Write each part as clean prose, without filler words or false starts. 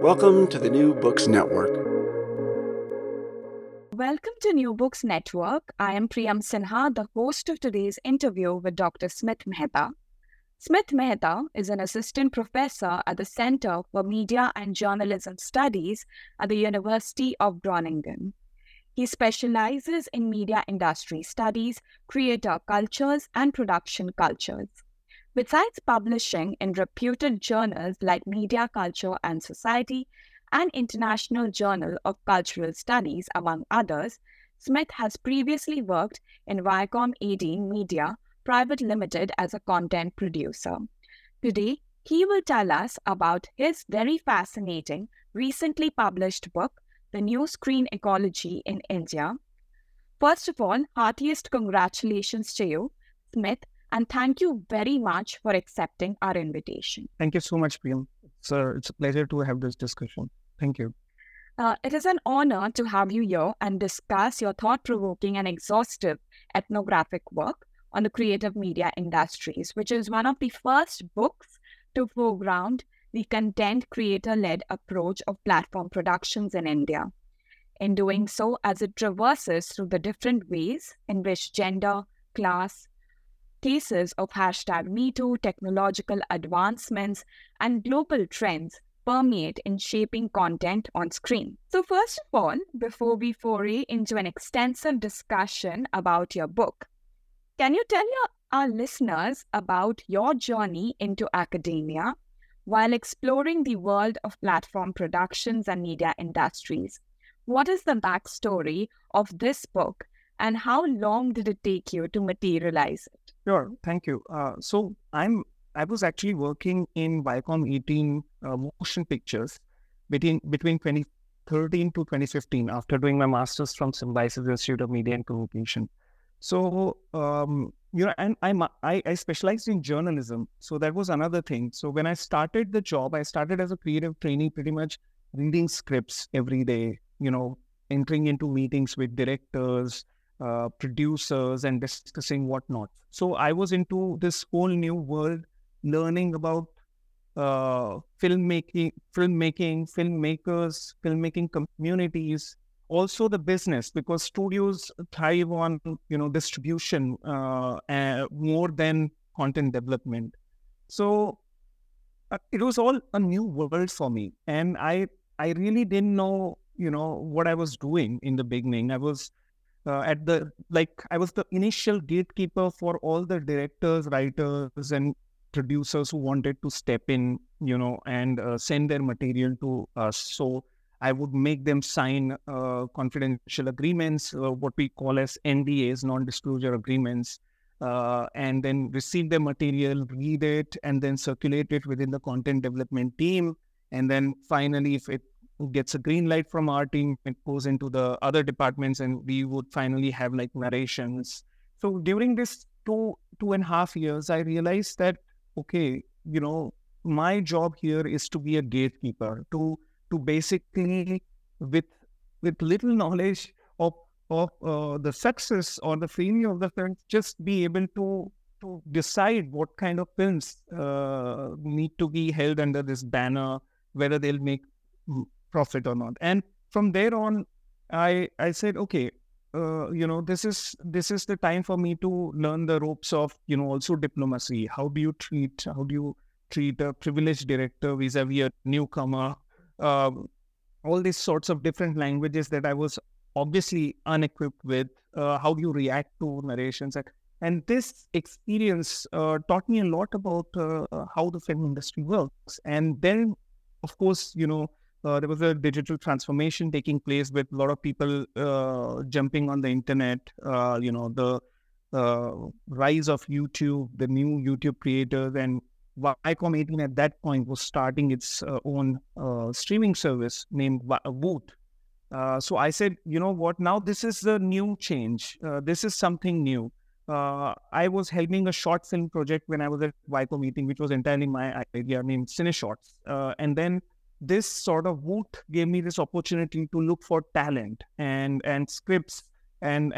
Welcome to the New Books Network. Welcome to New Books Network. I am Priyam Sinha, the host of today's interview with Dr. Smith Mehta. Smith Mehta is an assistant professor at the Center for Media and Journalism Studies at the University of Groningen. He specializes in media industry studies, creator cultures, and production cultures. Besides publishing in reputed journals like Media, Culture and Society and International Journal of Cultural Studies, among others, Smith has previously worked in Viacom18 Media, Private Limited as a content producer. Today, he will tell us about his very fascinating, recently published book, The New Screen Ecology in India. First of all, heartiest congratulations to you, Smith, and thank you very much for accepting our invitation. Thank you so much, Priyam. It's a pleasure to have this discussion. Thank you. It is an honor to have you here and discuss your thought-provoking and exhaustive ethnographic work on the creative media industries, which is one of the first books to foreground the content creator-led approach of platform productions in India. In doing so, as it traverses through the different ways in which gender, class, cases of #MeToo, technological advancements, and global trends permeate in shaping content on screen. So first of all, before we foray into an extensive discussion about your book, can you tell our listeners about your journey into academia while exploring the world of platform productions and media industries? What is the backstory of this book and how long did it take you to materialize it? Sure, thank you. I was actually working in Viacom18 motion pictures between 2013 to 2015 after doing my master's from Symbiosis Institute of Media and Communication. So, I specialized in journalism. So that was another thing. So when I started the job, I started as a creative trainee, pretty much reading scripts every day, entering into meetings with directors, producers, and discussing whatnot. So I was into this whole new world, learning about filmmakers, filmmaking communities, also the business, because studios thrive on distribution more than content development. So it was all a new world for me, and I really didn't know what I was doing in the beginning. I was I was the initial gatekeeper for all the directors, writers, and producers who wanted to step in, and send their material to us. So I would make them sign confidential agreements, what we call as NDAs, non-disclosure agreements, and then receive their material, read it, and then circulate it within the content development team. And then finally, if it gets a green light from our team, it goes into the other departments, and we would finally have narrations. So during this two and a half years, I realized that, my job here is to be a gatekeeper, to basically, with little knowledge of the success or the failure of the films, just be able to decide what kind of films need to be held under this banner, whether they'll make profit or not. And from there on, I said, this is the time for me to learn the ropes of, also diplomacy. How do you treat a privileged director vis-a-vis a newcomer? All these sorts of different languages that I was obviously unequipped with. How do you react to narrations? And this experience taught me a lot about how the film industry works. And then, of course, there was a digital transformation taking place with a lot of people jumping on the internet, the rise of YouTube, the new YouTube creators, and Viacom18 at that point was starting its own streaming service named Voot. So I said, now this is the new change. This is something new. I was helming a short film project when I was at Viacom18, which was entirely my idea, named CineShorts. And then this sort of Voot gave me this opportunity to look for talent and scripts and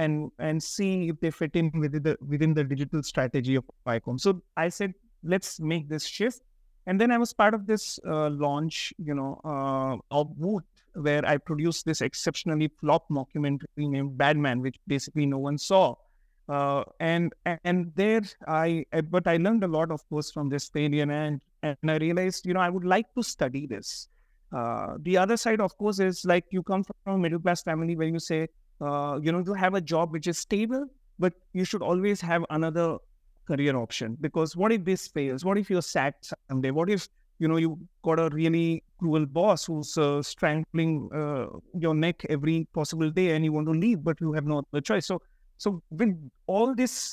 see if they fit in within the digital strategy of Viacom. So I said, let's make this shift. And then I was part of this launch, of Voot, where I produced this exceptionally flop mockumentary named Batman, which basically no one saw. And there I learned a lot, of course, from this failure, and I realized, I would like to study this. The other side, of course, is like you come from a middle-class family where you say, you have a job which is stable, but you should always have another career option, because what if this fails? What if you're sacked someday? What if, you got a really cruel boss who's strangling your neck every possible day and you want to leave, but you have no other choice. So with all these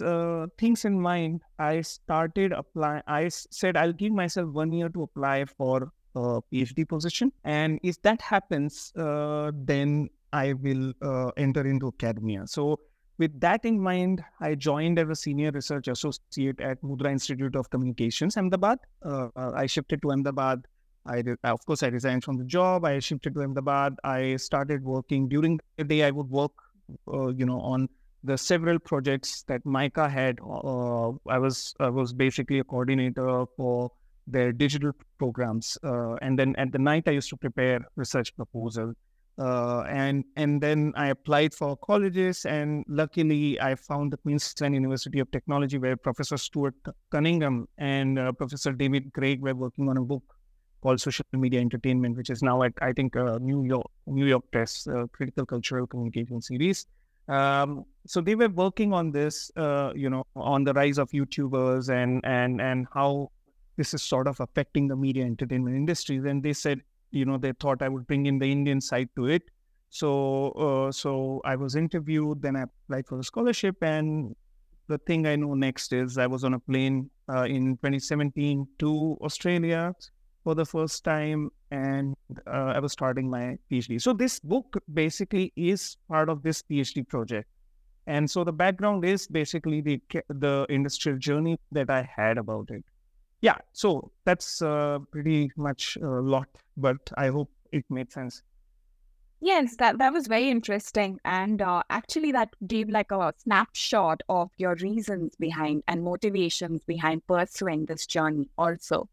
things in mind, I started applying. I said, I'll give myself 1 year to apply for a PhD position. And if that happens, then I will enter into academia. So with that in mind, I joined as a senior research associate at Mudra Institute of Communications, Ahmedabad. I shifted to Ahmedabad. I resigned from the job. I shifted to Ahmedabad. I started working during the day. I would work, on the several projects that MICA had. I was basically a coordinator for their digital programs, and then at the night I used to prepare research proposals, and then I applied for colleges, and luckily I found the Queensland University of Technology, where Professor Stuart Cunningham and Professor David Craig were working on a book called Social Media Entertainment, which is now at, I think, New York Press, Critical Cultural Communication Series. So they were working on this, on the rise of YouTubers and how this is sort of affecting the media entertainment industry. Then they said, they thought I would bring in the Indian side to it. So I was interviewed, then I applied for the scholarship. And the thing I know next is I was on a plane in 2017 to Australia for the first time, and I was starting my PhD. So this book basically is part of this PhD project. And so the background is basically the industrial journey that I had about it. Yeah, so that's pretty much a lot, but I hope it made sense. Yes, that was very interesting. And actually that gave like a snapshot of your reasons behind and motivations behind pursuing this journey also.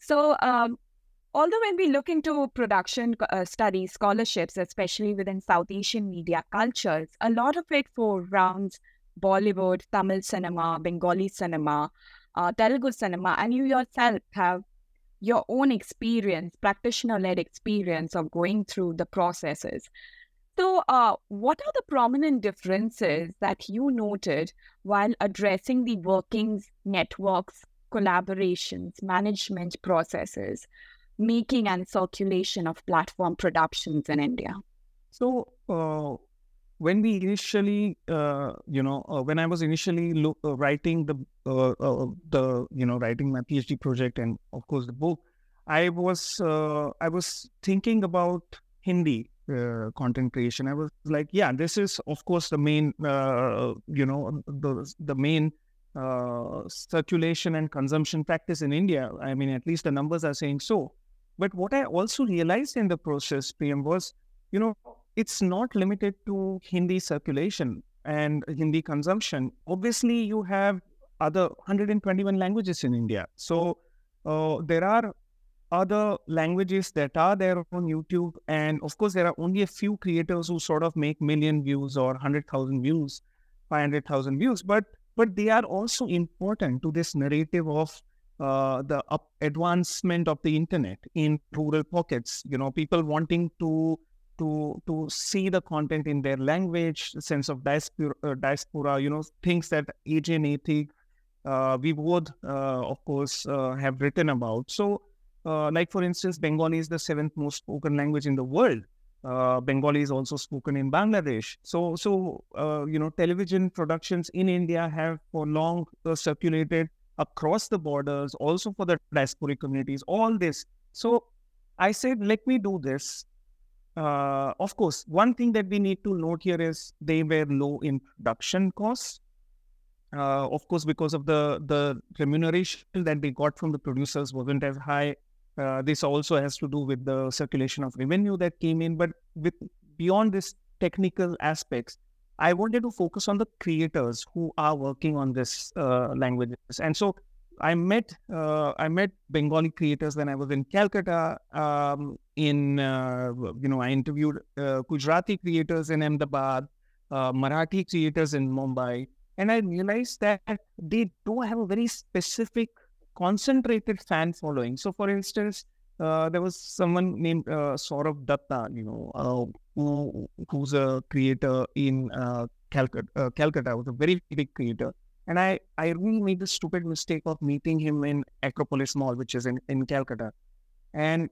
So, although when we look into production studies, scholarships, especially within South Asian media cultures, a lot of it foregrounds Bollywood, Tamil cinema, Bengali cinema, Telugu cinema, and you yourself have your own experience, practitioner-led experience of going through the processes. So, what are the prominent differences that you noted while addressing the workings, networks, collaborations, management processes, making and circulation of platform productions in India? So, when we initially, when I was initially writing writing my PhD project and of course the book, I was thinking about Hindi content creation. I was like, yeah, this is of course the main, the main circulation and consumption practice in India. I mean, at least the numbers are saying so. But what I also realized in the process, Priyam, was, it's not limited to Hindi circulation and Hindi consumption. Obviously, you have other 121 languages in India. So there are other languages that are there on YouTube. And of course, there are only a few creators who sort of make million views or 100,000 views, 500,000 views. But they are also important to this narrative of the advancement of the internet in rural pockets. People wanting to see the content in their language, sense of diaspora. Things that Ajay Nethik, Vibodh, of course, have written about. So, like for instance, Bengali is the seventh most spoken language in the world. Bengali is also spoken in Bangladesh. So television productions in India have for long circulated across the borders, also for the diasporic communities, all this. So I said, let me do this. Of course, one thing that we need to note here is they were low in production costs. Of course, because of the remuneration that they got from the producers wasn't as high. This also has to do with the circulation of revenue that came in. But beyond this technical aspects, I wanted to focus on the creators who are working on these languages. And so I met Bengali creators when I was in Calcutta. I interviewed Gujarati creators in Ahmedabad, Marathi creators in Mumbai, and I realized that they do have a very specific, concentrated fan following. So, for instance, there was someone named Saurabh Datta, who's a creator in Calcutta, was a very big creator. And I really made the stupid mistake of meeting him in Acropolis Mall, which is in Calcutta. And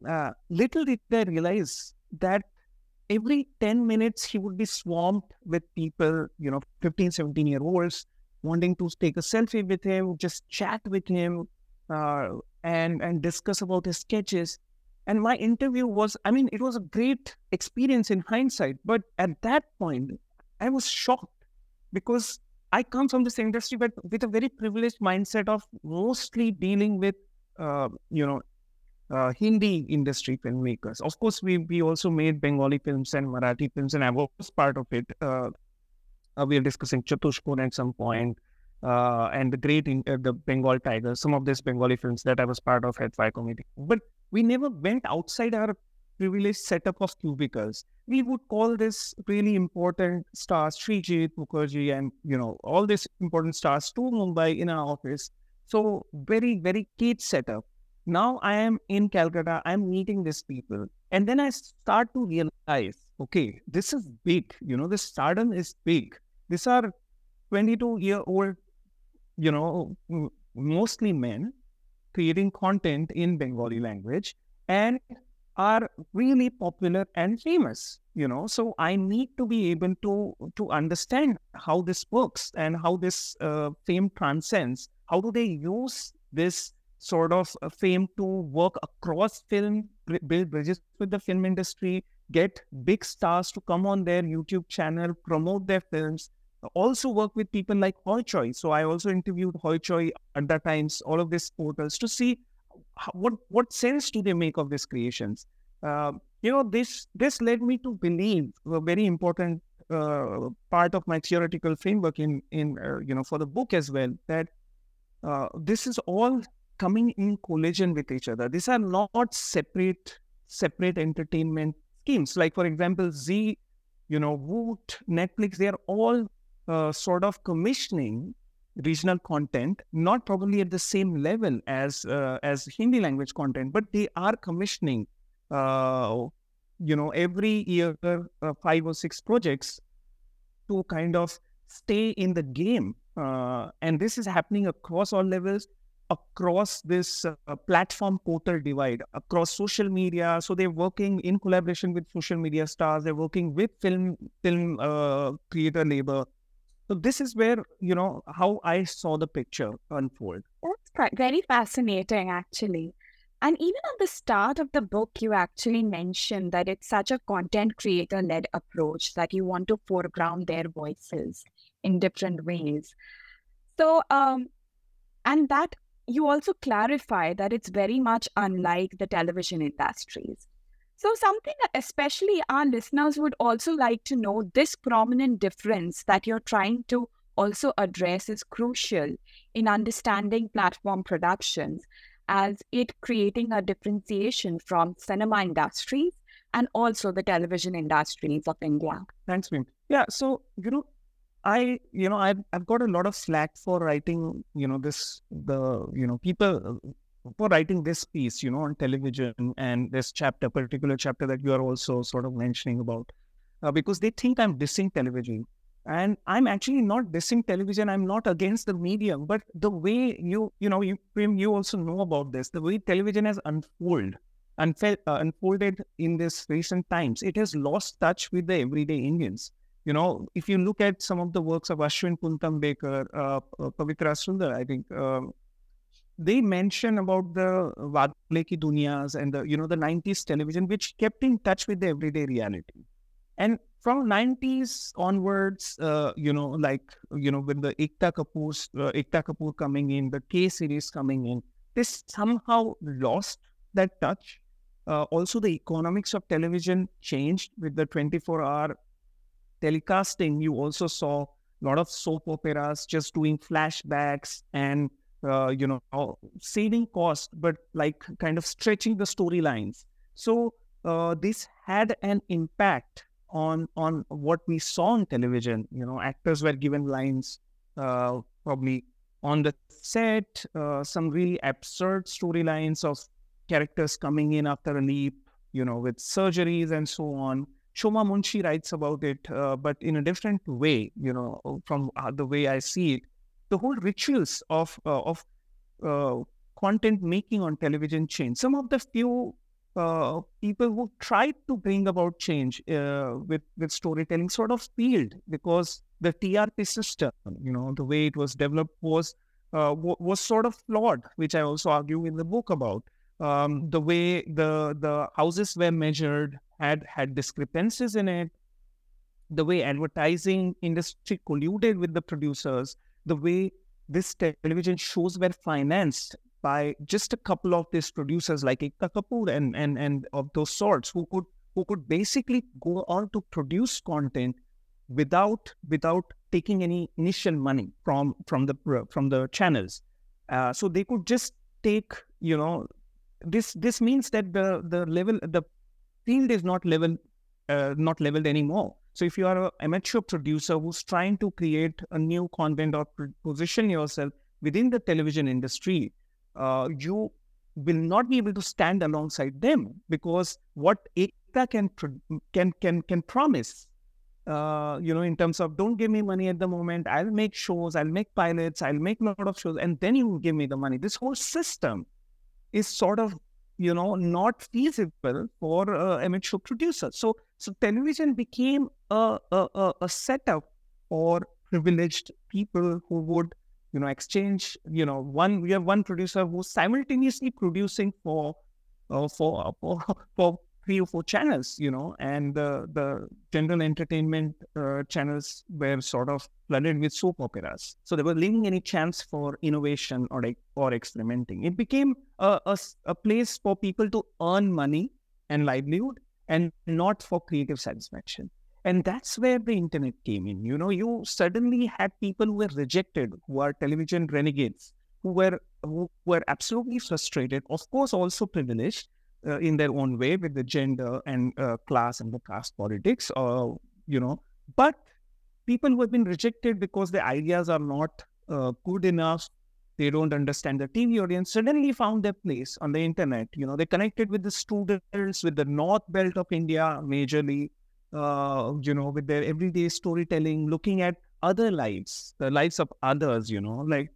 little did I realize that every 10 minutes, he would be swamped with people, 15, 17-year-olds, wanting to take a selfie with him, just chat with him, and discuss about his sketches. And my interview was, it was a great experience in hindsight. But at that point, I was shocked because I come from this industry, but with a very privileged mindset of mostly dealing with, Hindi industry filmmakers. Of course, we also made Bengali films and Marathi films, and I was part of it. We are discussing Chatushkon at some point, and the Bengal Tigers, some of these Bengali films that I was part of at Viacom18. But we never went outside our privileged setup of cubicles. We would call this really important stars, Srijit, Mukherjee, and all these important stars to Mumbai in our office. So very, very cage setup. Now I am in Calcutta, I'm meeting these people. And then I start to realize, okay, this is big. This stardom is big. These are 22-year-old, mostly men creating content in Bengali language and are really popular and famous. So I need to be able to understand how this works and how this fame transcends. How do they use this sort of fame to work across film, build bridges with the film industry, get big stars to come on their YouTube channel, promote their films, also work with people like Hoichoi. So I also interviewed Hoichoi at that times, all of these portals to see what sense do they make of these creations. This led me to believe a very important part of my theoretical framework in for the book as well, that this is all coming in collision with each other. These are not separate entertainment schemes. Like, for example, Zee, Voot, Netflix, they are all sort of commissioning regional content, not probably at the same level as Hindi language content, but they are commissioning, every year, 5 or 6 projects to kind of stay in the game. And this is happening across all levels, across this platform portal divide, across social media. So they're working in collaboration with social media stars. They're working with film creator labor. So this is where, how I saw the picture unfold. That's very fascinating, actually. And even at the start of the book, you actually mentioned that it's such a content creator-led approach that you want to foreground their voices in different ways. So, and that you also clarify that it's very much unlike the television industries. So something that especially our listeners would also like to know, this prominent difference that you're trying to also address is crucial in understanding platform productions, as it creating a differentiation from cinema industries and also the television industries of India. Thanks, Mim. Yeah, so, I've got a lot of slack for writing, people for writing this piece, on television and this chapter, particular chapter that you are also sort of mentioning about, because they think I'm dissing television, and I'm actually not dissing television. I'm not against the medium, but the way you also know about this, the way television has unfolded in this recent times, it has lost touch with the everyday Indians. If you look at some of the works of Ashwin Punthambekar, Pavitra Sundar, I think, they mention about the Vadle Ki Duniyas and the, the 90s television, which kept in touch with the everyday reality. And from 90s onwards, when the Ekta Kapoor coming in, the K-series coming in, this somehow lost that touch. Also, the economics of television changed with the 24-hour telecasting. You also saw a lot of soap operas just doing flashbacks and saving cost, but like kind of stretching the storylines. So this had an impact on what we saw on television. You know, actors were given lines probably on the set, some really absurd storylines of characters coming in after a leap, you know, with surgeries and so on. Shoma Munshi writes about it, but in a different way, you know, from the way I see it. The whole rituals of content making on television change. Some of the few people who tried to bring about change with storytelling sort of failed because the TRP system, you know, the way it was developed was sort of flawed, which I also argue in the book about. The way the houses were measured had discrepancies in it. The way advertising industry colluded with the producers. The way these television shows were financed by just a couple of these producers like Ekta Kapoor and of those sorts who could basically go on to produce content without taking any initial money from the channels. So they could just take, you know, this means that the field is not leveled anymore. So if you are an amateur producer who's trying to create a new content or position yourself within the television industry, you will not be able to stand alongside them, because what Ekta can promise, in terms of don't give me money at the moment, I'll make shows, I'll make pilots, I'll make a lot of shows, and then you will give me the money. This whole system is sort of, you know, not feasible for amateur producers. So television became a setup for privileged people who would, you know, exchange. You know, we have one producer who's simultaneously producing for 3 or 4 channels. You know, and the general entertainment channels were sort of flooded with soap operas, so they were leaving any chance for innovation or experimenting. It became a place for people to earn money and livelihood, and not for creative satisfaction. And that's where the internet came in. You know, you suddenly had people who were rejected, who are television renegades, who were absolutely frustrated, of course also privileged in their own way with the gender and class and the caste politics, but people who have been rejected because their ideas are not good enough, they don't understand the TV audience, suddenly found their place on the internet. You know, they connected with the students, with the north belt of India majorly, with their everyday storytelling, looking at other lives, the lives of others, you know, like,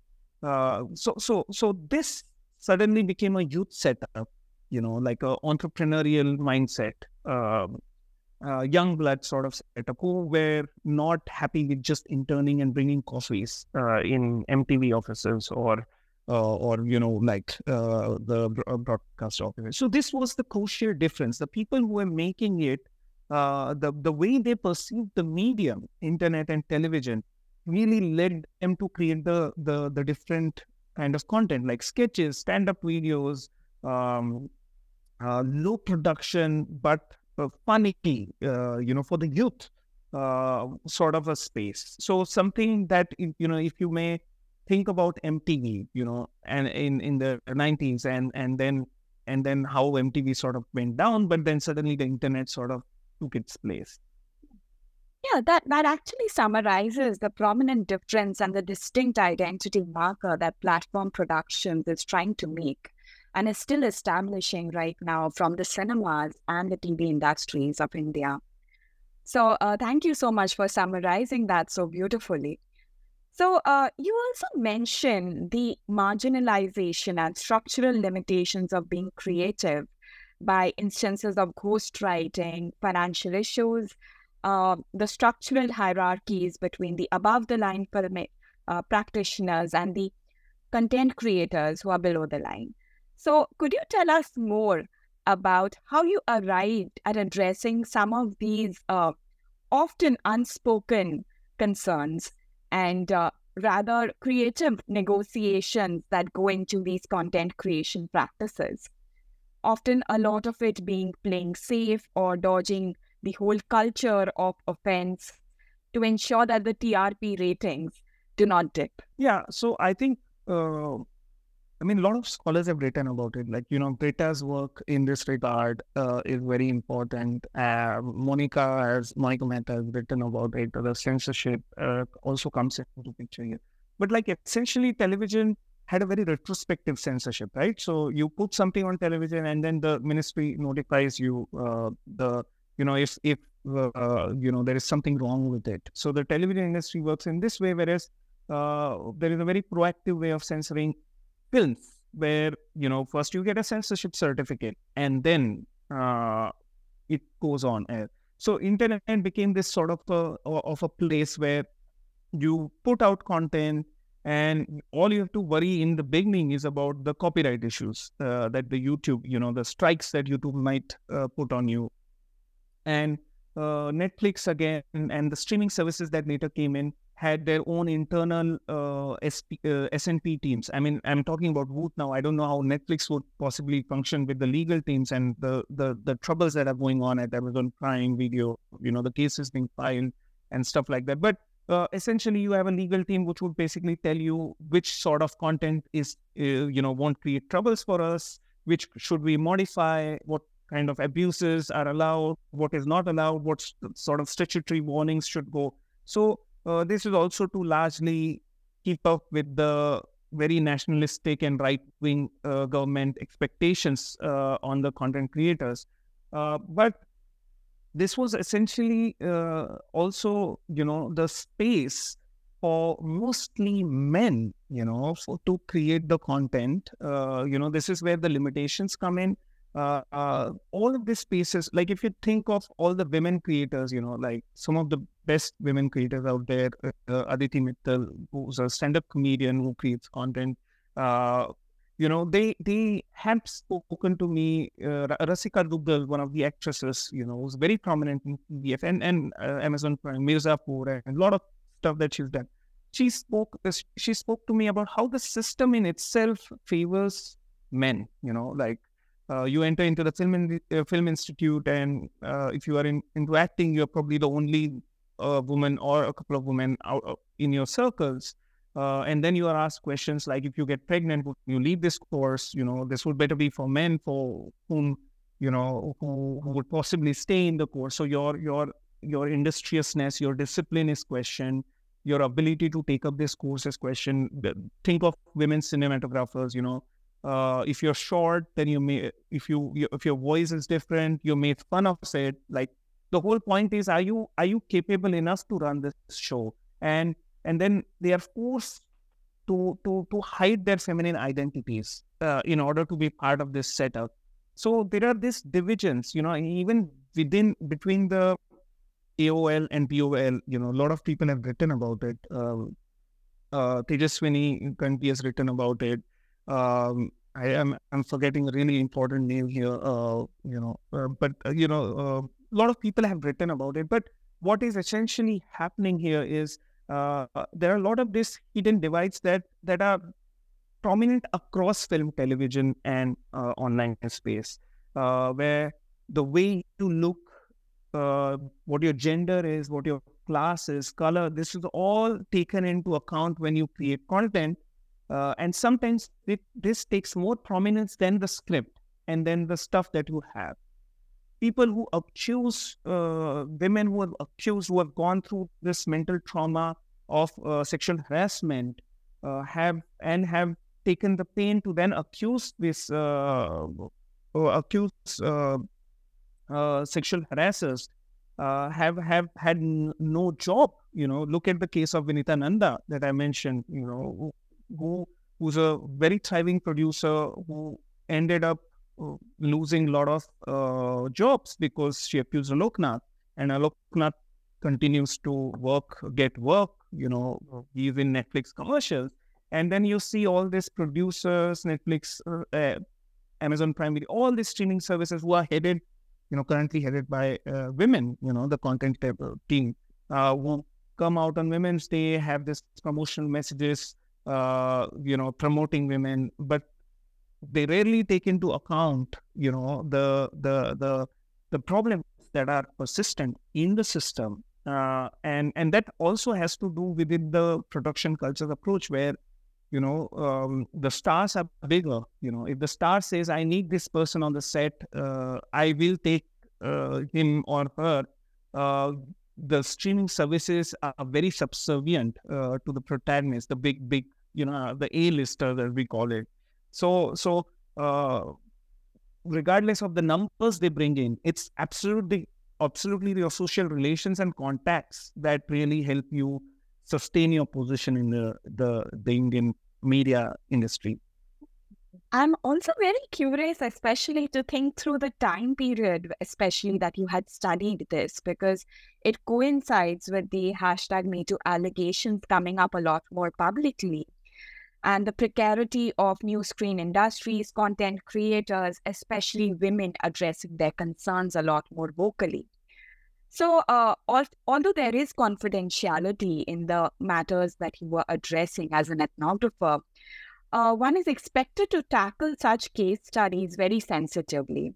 so this suddenly became a youth setup, you know, like a entrepreneurial mindset, young blood sort of setup, who were not happy with just interning and bringing coffees in MTV offices or the broadcast office. So this was the crucial difference. The people who were making it, the way they perceived the medium, internet and television, really led them to create the different kind of content, like sketches, stand-up videos, low production but funny, for the youth sort of a space. So something that, you know, if you may think about MTV, you know, and in the 90s and then how MTV sort of went down, but then suddenly the internet sort of took its place. Yeah, that actually summarizes the prominent difference and the distinct identity marker that platform production is trying to make and is still establishing right now from the cinemas and the TV industries of India. So thank you so much for summarizing that so beautifully. So you also mentioned the marginalization and structural limitations of being creative by instances of ghostwriting, financial issues, the structural hierarchies between the above-the-line practitioners and the content creators who are below the line. So could you tell us more about how you arrived at addressing some of these often unspoken concerns and rather creative negotiations that go into these content creation practices? Often a lot of it being playing safe or dodging the whole culture of offense to ensure that the TRP ratings do not dip. Yeah, so I think I mean, a lot of scholars have written about it. Like, you know, Greta's work in this regard is very important. Monica Mehta has written about it. The censorship also comes into picture here. But like, essentially, television had a very retrospective censorship, right? So you put something on television, and then the ministry notifies you if there is something wrong with it. So the television industry works in this way, whereas there is a very proactive way of censoring films, where, you know, first you get a censorship certificate, and then it goes on air. So internet became this sort of a place where you put out content, and all you have to worry in the beginning is about the copyright issues that the YouTube, you know, the strikes that YouTube might put on you. And Netflix again, and the streaming services that later came in, had their own internal S&P teams. I mean, I'm talking about Voot now. I don't know how Netflix would possibly function with the legal teams and the troubles that are going on at Amazon Prime Video, you know, the cases being filed and stuff like that. But essentially, you have a legal team which would basically tell you which sort of content is, won't create troubles for us, which should we modify, what kind of abuses are allowed, what is not allowed, what sort of statutory warnings should go. So, this is also to largely keep up with the very nationalistic and right-wing government expectations on the content creators. But this was essentially also, you know, the space for mostly men, you know, to create the content. This is where the limitations come in. All of these spaces, like if you think of all the women creators, you know, like some of the best women creators out there, Aditi Mittal, who's a stand-up comedian who creates content, they have spoken to me. Rasika Duggal, one of the actresses, you know, who's very prominent in TVF and Amazon Prime, Mirzapur, and a lot of stuff that she's done. She spoke to me about how the system in itself favors men, you know, like, you enter into the Film Institute, and if you are into acting, you are probably the only woman or a couple of women out in your circles. And then you are asked questions like, if you get pregnant, would you leave this course? You know, this would better be for men, for whom, you know, who would possibly stay in the course. So your industriousness, your discipline is questioned. Your ability to take up this course is questioned. Think of women cinematographers, you know. If you're short, then if your voice is different, you're made fun of it. Like, the whole point is, are you capable enough to run this show? And then they are forced to hide their feminine identities in order to be part of this setup. So there are these divisions, you know, even between the AOL and BOL, you know, a lot of people have written about it. Tejaswini Kanti has written about it. I'm forgetting a really important name here, a lot of people have written about it. But what is essentially happening here is there are a lot of these hidden divides that are prominent across film, television, and online space, where the way to look, what your gender is, what your class is, color, this is all taken into account when you create content. And sometimes this takes more prominence than the script and then the stuff that you have. People who accuse, women who have accused, who have gone through this mental trauma of sexual harassment, have taken the pain to then accuse this sexual harassers, have had no job. You know, look at the case of Vinita Nanda that I mentioned. You know, who's a very thriving producer who ended up losing a lot of jobs because she accused Aloknath, and Aloknath continues to get work, you know, he's in Netflix commercials. And then you see all these producers, Netflix, Amazon Prime Video, all these streaming services who are currently headed by women, you know, the content team, who come out on Women's Day, have this promotional messages, promoting women, but they rarely take into account, you know, the problems that are persistent in the system, and that also has to do within the production culture approach, where you know, the stars are bigger. You know, if the star says, I need this person on the set, I will take him or her. The streaming services are very subservient to the protagonist, the big, you know, the A-lister that we call it. So regardless of the numbers they bring in, it's absolutely your social relations and contacts that really help you sustain your position in the Indian media industry. I'm also very curious, especially to think through the time period, especially that you had studied this, because it coincides with the #MeToo allegations coming up a lot more publicly, and the precarity of new screen industries, content creators, especially women, addressing their concerns a lot more vocally. So although there is confidentiality in the matters that you were addressing as an ethnographer, one is expected to tackle such case studies very sensitively.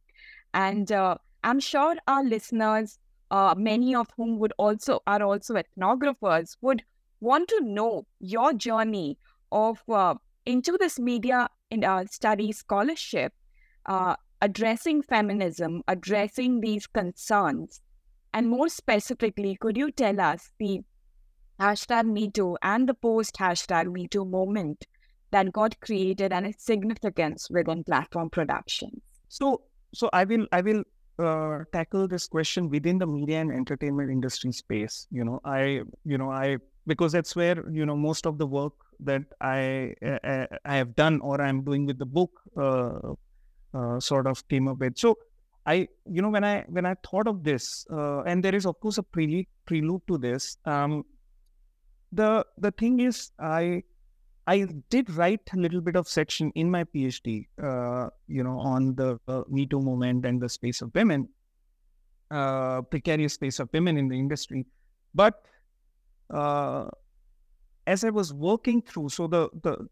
And I'm sure our listeners, many of whom are also ethnographers, would want to know your journey of into this media in study scholarship, addressing feminism, addressing these concerns. And more specifically, could you tell us the #MeToo and the post-#MeToo moment that got created and its significance within platform production? So I will tackle this question within the media and entertainment industry space. I because that's where most of the work that I have done or I'm doing with the book sort of came up with. So when I thought of this, and there is of course a prelude to this. The thing is, I did write a little bit of section in my PhD, on the Me Too movement and the space of women, precarious space of women in the industry. But as I was working through, so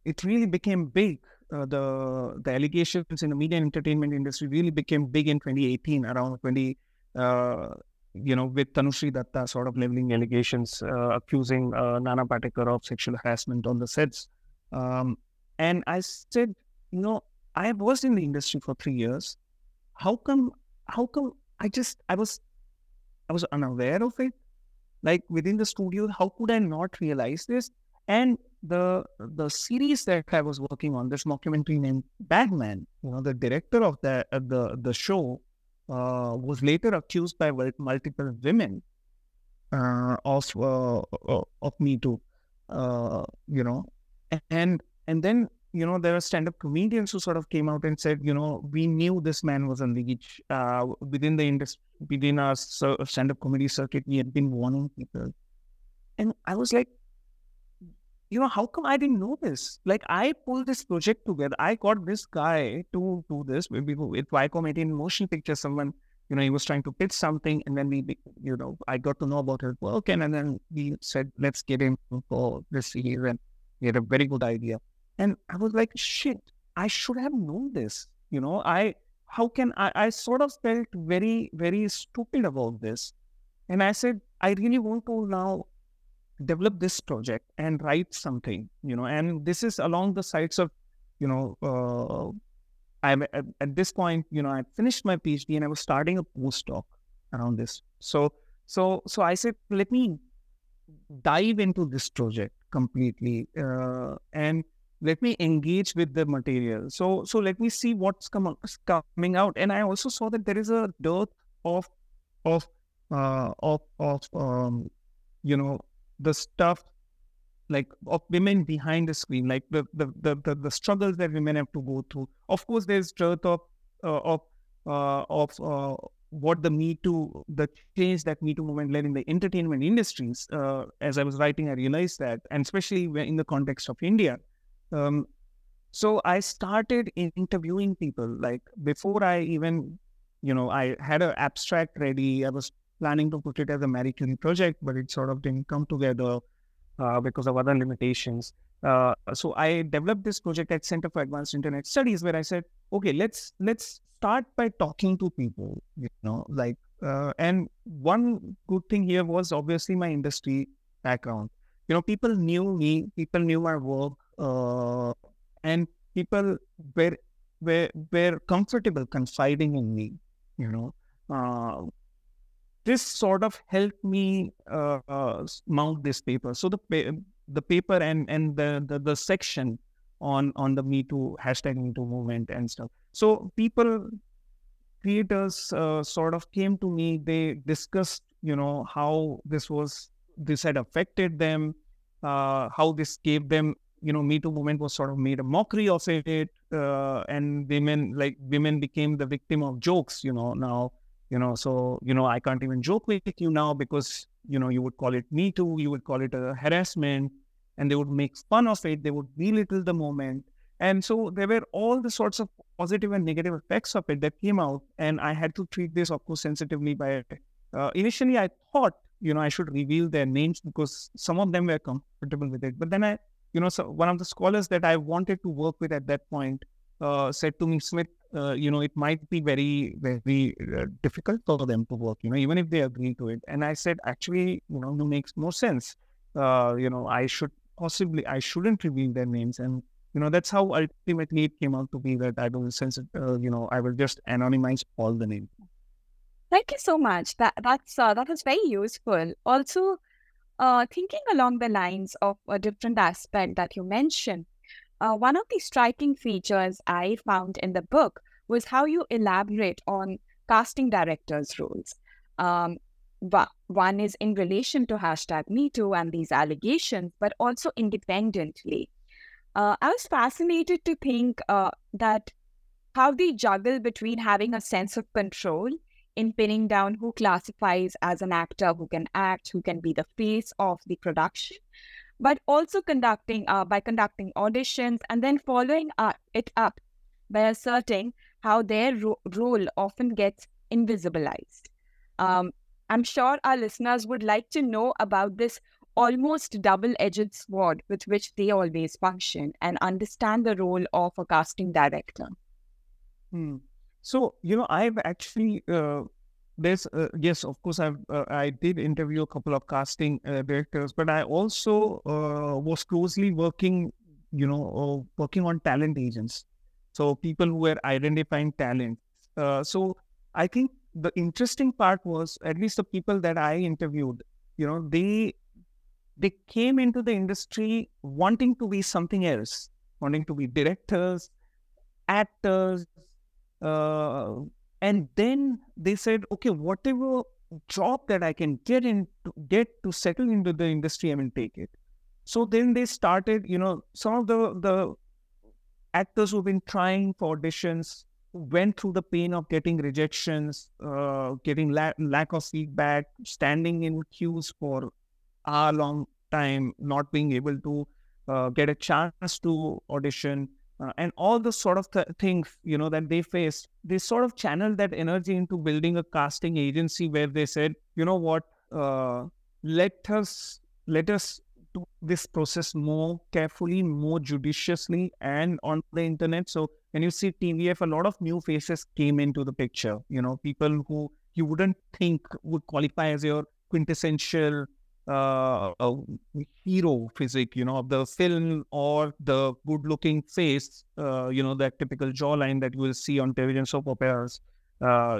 it really became big. The allegations in the media and entertainment industry really became big in 2018, around 20, with Tanushree Datta sort of leveling allegations, accusing Nana Patekar of sexual harassment on the sets. And I said, I was in the industry for 3 years. How come I was unaware of it? Like within the studio, how could I not realize this? And the series that I was working on, this documentary named Batman, the director of the show was later accused by multiple women of Me Too, and then there were stand-up comedians who sort of came out and said, we knew this man was on the beach within the industry, within our stand-up comedy circuit. We had been warning people, and I was like, how come I didn't know this? Like, I pulled this project together. I got this guy to do this. Maybe with Viacom18 Motion Picture, someone, he was trying to pitch something. And then we, I got to know about his work. And then we said, let's get him for this year. And he had a very good idea. And I was like, shit, I should have known this. I sort of felt very, very stupid about this. And I said, I really want to now develop this project and write something, and this is along the sides of, I'm at this point, I finished my PhD and I was starting a postdoc around this. So I said, let me dive into this project completely, and let me engage with the material. So let me see what's coming out. And I also saw that there is a dearth of the stuff like of women behind the screen, like the struggles that women have to go through. Of course, there's dearth of what the change that Me Too movement led in the entertainment industries. As I was writing, I realized that, and especially in the context of India. So I started interviewing people. Like before I even, I had an abstract ready. I was planning to put it as a Marie Curie project, but it sort of didn't come together because of other limitations. So I developed this project at Center for Advanced Internet Studies, where I said, okay, let's start by talking to people, and one good thing here was obviously my industry background. People knew me, people knew my work, and people were comfortable confiding in me, you know. This sort of helped me mount this paper. So the paper and the section on the Me Too, hashtag Me Too movement and stuff. So people, creators sort of came to me. They discussed, you know, how this had affected them, how this gave them, you know, Me Too movement was sort of made a mockery of it. And women became the victim of jokes, you know, now, you know, so, you know, I can't even joke with you now because, you know, you would call it Me Too, you would call it a harassment, and they would make fun of it. They would belittle the moment. And so there were all the sorts of positive and negative effects of it that came out. And I had to treat this, of course, sensitively by, initially I thought, you know, I should reveal their names because some of them were comfortable with it. But then I, you know, so one of the scholars that I wanted to work with at that point said to me, Smith, you know, it might be very, very difficult for them to work, you know, even if they agree to it. And I said, actually, you know, it makes more sense. You know, I shouldn't reveal their names. And, you know, that's how ultimately it came out to be that I will just anonymize all the names. Thank you so much. That was very useful. Also, thinking along the lines of a different aspect that you mentioned, one of the striking features I found in the book was how you elaborate on casting directors' roles. But one is in relation to hashtag Me Too and these allegations, but also independently. I was fascinated to think that how they juggle between having a sense of control in pinning down who classifies as an actor, who can act, who can be the face of the production, but also conducting auditions and then following it up by asserting how their role often gets invisibilized. I'm sure our listeners would like to know about this almost double-edged sword with which they always function and understand the role of a casting director. So, you know, I've actually, yes, of course, I did interview a couple of casting directors, but I also was closely working, you know, working on talent agents. So people who were identifying talent. So I think the interesting part was, at least the people that I interviewed, you know, they came into the industry wanting to be something else, wanting to be directors, actors, and then they said, okay, whatever job that I can get to settle into the industry, I will take it. So then they started, you know, some of the actors who've been trying for auditions went through the pain of getting rejections, getting lack of feedback, standing in queues for a long time, not being able to get a chance to audition. And all the sort of things, you know, that they faced, they sort of channeled that energy into building a casting agency where they said, you know what, let us do this process more carefully, more judiciously, and on the internet. So when you see TVF, a lot of new faces came into the picture, you know, people who you wouldn't think would qualify as your quintessential hero physique, you know, of the film or the good-looking face, you know, that typical jawline that you will see on television soap operas,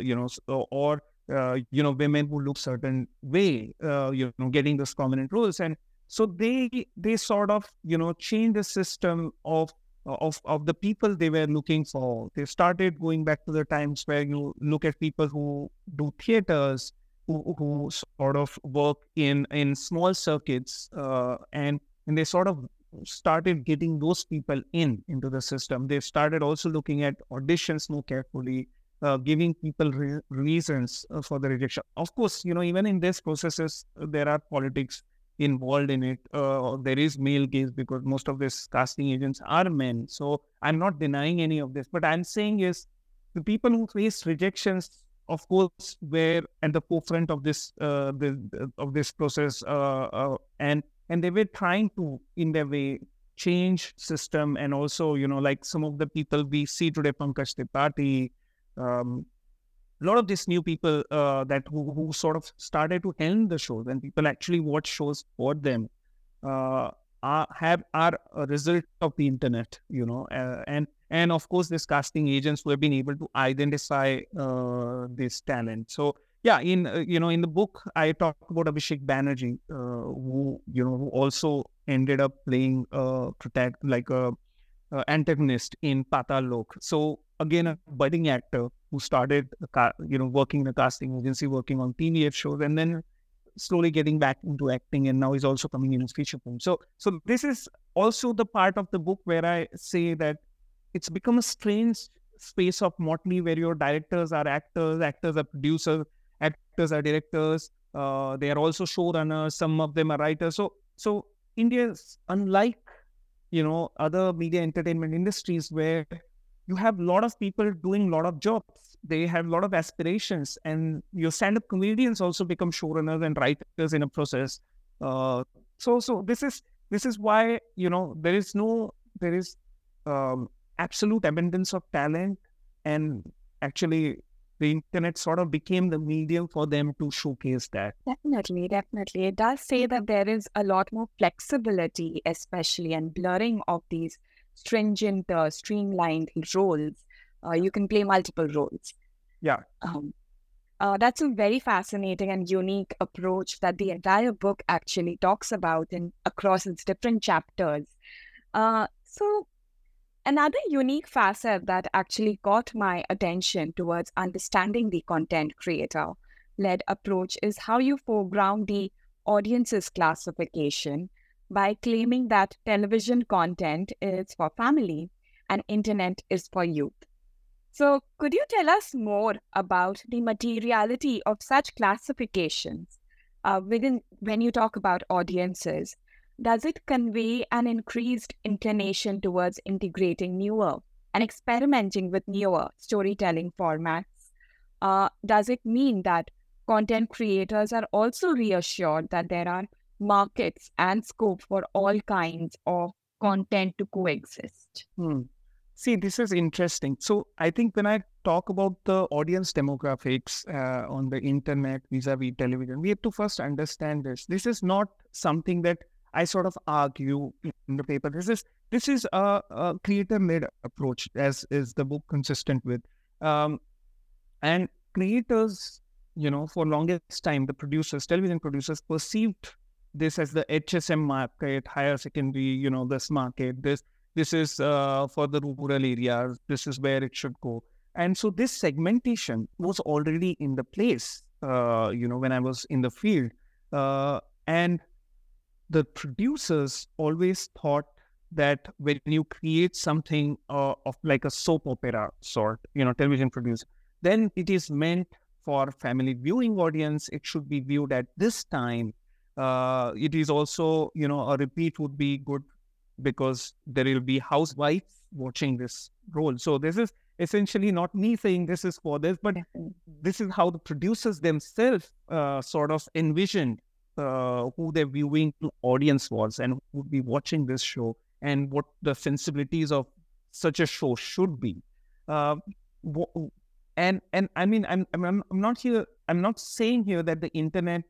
you know, or, you know, women who look certain way, you know, getting those prominent roles. And so they sort of, you know, changed the system of the people they were looking for. They started going back to the times where you look at people who do theaters, who sort of work in small circuits, and they sort of started getting those people into the system. They started also looking at auditions more carefully, giving people reasons for the rejection. Of course, you know, even in these processes, there are politics involved in it. There is male gaze because most of these casting agents are men. So I'm not denying any of this, but I'm saying is the people who face rejections, of course, were at the forefront of this process, and they were trying to, in their way, change system, and also, you know, like some of the people we see today, Pankaj Tripathi, a lot of these new people who sort of started to helm the shows, and people actually watch shows for them, are a result of the internet, you know, and of course, there's casting agents who have been able to identify this talent. So yeah, in the book, I talk about Abhishek Banerjee, who also ended up playing an antagonist in Patal Lok. So again, a budding actor who started, working in a casting agency, working on TVF shows, and then slowly getting back into acting, and now he's also coming in his feature film. So this is also the part of the book where I say that it's become a strange space of motley where your directors are actors, actors are producers, actors are directors, they are also showrunners, some of them are writers. So India is unlike, other media entertainment industries where you have a lot of people doing a lot of jobs. They have a lot of aspirations, and your stand-up comedians also become showrunners and writers in a process. So this is why, there is absolute abundance of talent, and actually the internet sort of became the medium for them to showcase that. Definitely. It does say that there is a lot more flexibility, especially, and blurring of these stringent, streamlined roles. You can play multiple roles. Yeah. That's a very fascinating and unique approach that the entire book actually talks about in across its different chapters. So another unique facet that actually caught my attention towards understanding the content creator-led approach is how you foreground the audience's classification by claiming that television content is for family and internet is for youth. So could you tell us more about the materiality of such classifications when you talk about audiences? Does it convey an increased inclination towards integrating newer and experimenting with newer storytelling formats? Does it mean that content creators are also reassured that there are markets and scope for all kinds of content to coexist? See, this is interesting. So I think when I talk about the audience demographics on the internet vis-a-vis television, we have to first understand this. This is not something that I sort of argue in the paper. This is a creator-led approach, as is the book consistent with. And creators, for longest time, the producers, television producers, perceived this as the HSM market, higher secondary, this market. This is for the rural areas. This is where it should go. And so this segmentation was already in the place, when I was in the field. And the producers always thought that when you create something of like a soap opera sort, television produced, then it is meant for family viewing audience. It should be viewed at this time. It is also, a repeat would be good because there will be housewives watching this role. So this is essentially not me saying this is for this, but this is how the producers themselves sort of envisioned who their viewing audience was and who would be watching this show and what the sensibilities of such a show should be. And I mean, I'm not saying here that the internet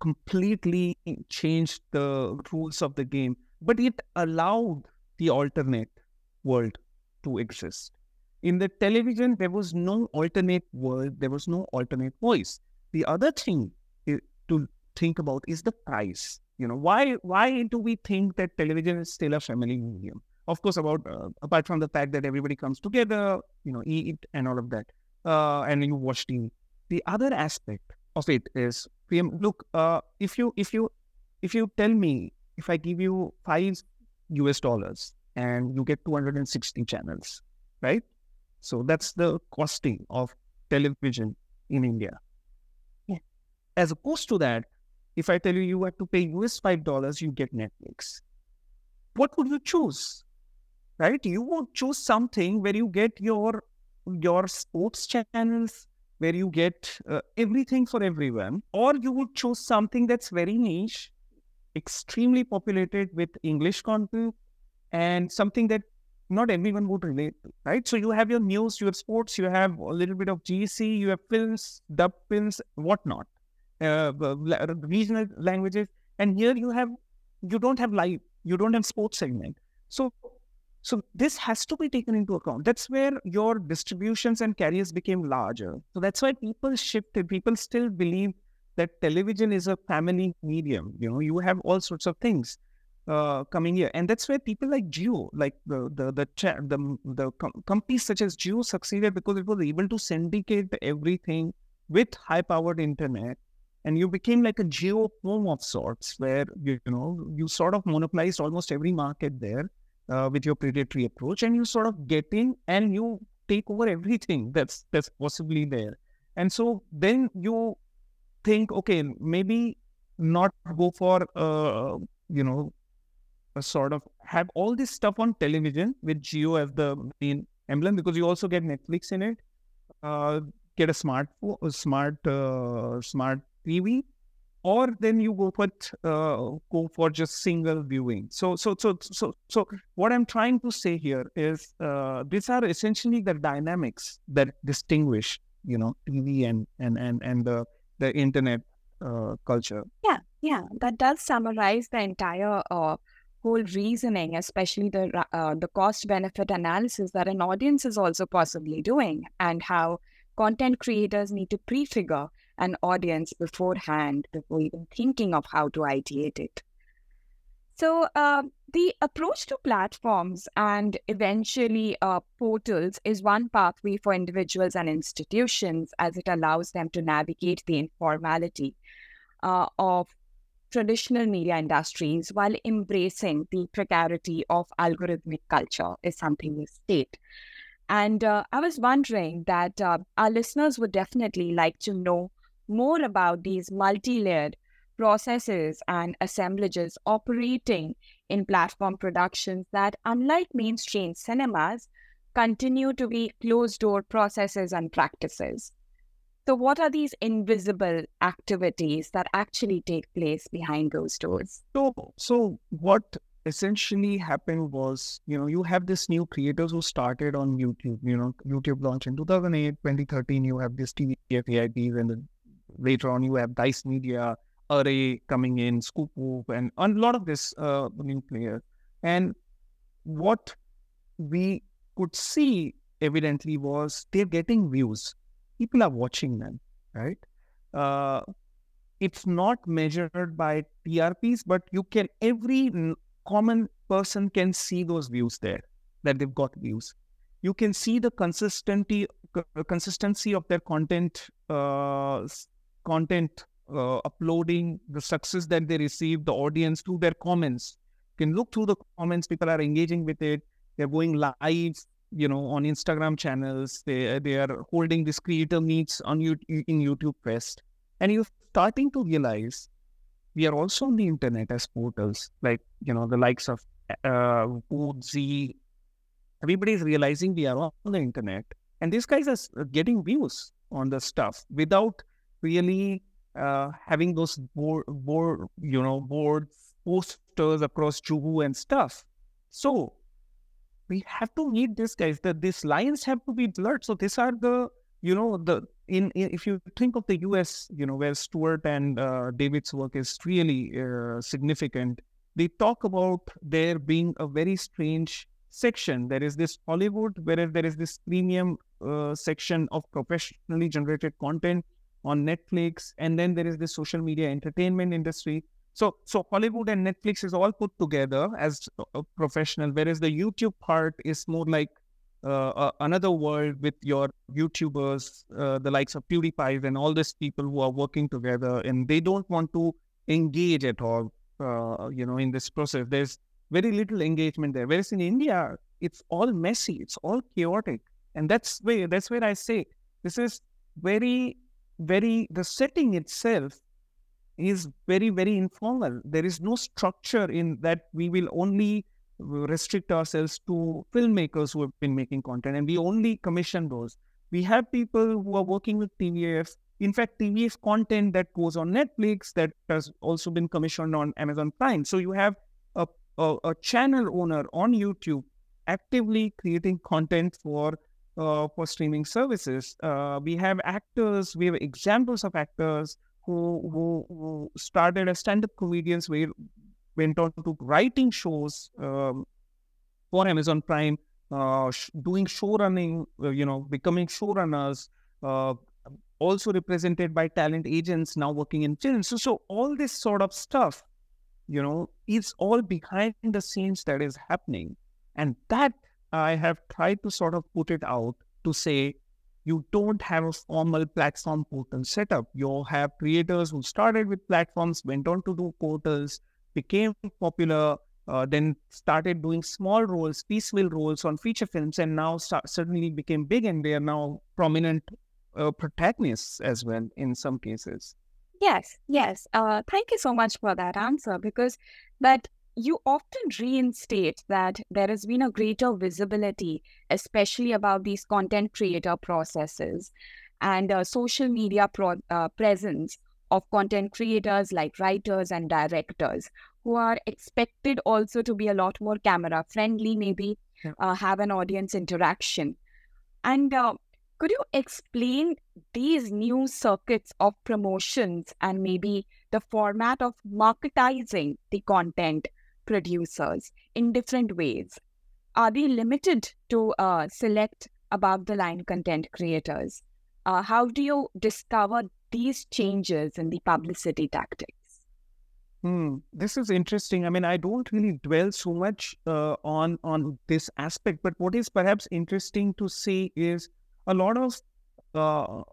completely changed the rules of the game, but it allowed the alternate world to exist. In the television, there was no alternate world. There was no alternate voice. The other thing to think about is the price. Why do we think that television is still a family medium? Of course, apart from the fact that everybody comes together, eat and all of that, and you watch TV. The other aspect of it is, look, if you tell me, if I give you $5 and you get 260 channels, right? So that's the costing of television in India. As opposed to that, if I tell you have to pay $5, you get Netflix. What would you choose, right? You would choose something where you get your sports channels, where you get everything for everyone, or you would choose something that's very niche, extremely populated with English content, and something that not everyone would relate to, right? So you have your news, you have sports, you have a little bit of GC, you have films, dub films, whatnot. Regional languages, and here you have you don't have live, you don't have sports segment. So this has to be taken into account. That's where your distributions and carriers became larger. So that's why people shifted. People still believe that television is a family medium. You know, you have all sorts of things coming here, and that's where people like Jio, like the companies such as Jio succeeded because it was able to syndicate everything with high-powered internet. And you became like a Jio home of sorts, where you sort of monopolized almost every market there with your predatory approach, and you sort of get in and you take over everything that's possibly there. And so then you think, okay, maybe not go for a sort of have all this stuff on television with Jio as the main emblem, because you also get Netflix in it, get a smart TV, or then you go for just single viewing. So what I'm trying to say here is these are essentially the dynamics that distinguish TV and the internet culture. Yeah, that does summarize the entire whole reasoning, especially the cost benefit analysis that an audience is also possibly doing, and how content creators need to prefigure an audience beforehand, before even thinking of how to ideate it. So the approach to platforms and eventually portals is one pathway for individuals and institutions, as it allows them to navigate the informality of traditional media industries while embracing the precarity of algorithmic culture, is something we state. And I was wondering that our listeners would definitely like to know more about these multi-layered processes and assemblages operating in platform productions that, unlike mainstream cinemas, continue to be closed-door processes and practices. So what are these invisible activities that actually take place behind those doors? So what essentially happened was, you have this new creators who started on YouTube. YouTube launched in 2008, 2013, you have this TVF, AIPs, and then later on you have Dice Media, Array coming in, Scoop, and a lot of this new player. And what we could see evidently was they're getting views. People are watching them, right? It's not measured by TRPs, but every common person can see those views there, that they've got views. You can see the consistency of their content uploading, the success that they receive, the audience through their comments. You can look through the comments, people are engaging with it, they're going live, on Instagram channels, they are holding these creator meets in YouTube Fest. And you're starting to realize we are also on the internet as portals, like, the likes of Voot, Zee. Everybody's realizing we are on the internet. And these guys are getting views on the stuff without really having those board posters across Juhu and stuff. So we have to meet these guys, that these lines have to be blurred. So these are if you think of the US, where Stuart and David's work is really significant, they talk about there being a very strange section. There is this Hollywood, whereas there is this premium section of professionally generated content on Netflix. And then there is this social media entertainment industry. So Hollywood and Netflix is all put together as a professional, whereas the YouTube part is more like another world with your YouTubers, the likes of PewDiePie and all these people who are working together, and they don't want to engage at all, in this process. There's very little engagement there. Whereas in India, it's all messy, it's all chaotic. And that's where I say, this is very, very, the setting itself is very, very informal. There is no structure in that we will only restrict ourselves to filmmakers who have been making content, and we only commission those. We have people who are working with TVF. In fact, TVF content that goes on Netflix that has also been commissioned on Amazon Prime. So you have a channel owner on YouTube actively creating content for streaming services. We have actors. We have examples of actors who started as stand-up comedians, where went on to writing shows for Amazon Prime, doing showrunning, becoming showrunners, also represented by talent agents, now working in children. So all this sort of stuff, it's all behind the scenes that is happening. And that I have tried to sort of put it out to say, you don't have a formal platform portal setup. You have creators who started with platforms, went on to do portals, became popular, then started doing small roles, piecemeal roles on feature films, and now suddenly became big, and they are now prominent protagonists as well in some cases. Yes. Thank you so much for that answer, because that you often reinstate that there has been a greater visibility, especially about these content creator processes and social media presence of content creators like writers and directors, who are expected also to be a lot more camera friendly, maybe have an audience interaction. And could you explain these new circuits of promotions and maybe the format of marketizing the content producers in different ways? Are they limited to select above-the-line content creators? How do you discover these changes in the publicity tactics? This is interesting. I mean, I don't really dwell so much on this aspect, but what is perhaps interesting to see is a lot of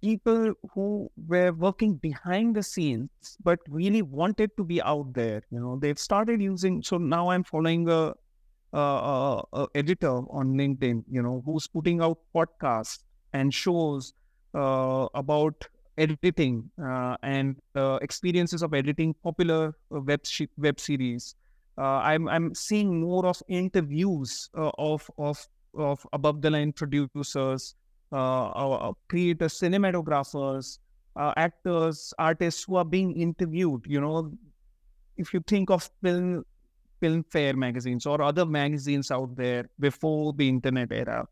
people who were working behind the scenes, but really wanted to be out there. They've started using. So now I'm following a editor on LinkedIn, who's putting out podcasts and shows about editing and experiences of editing popular web series. I'm seeing more of interviews of above-the-line producers, creators, cinematographers, actors, artists who are being interviewed. If you think of Filmfare magazines or other magazines out there before the internet era,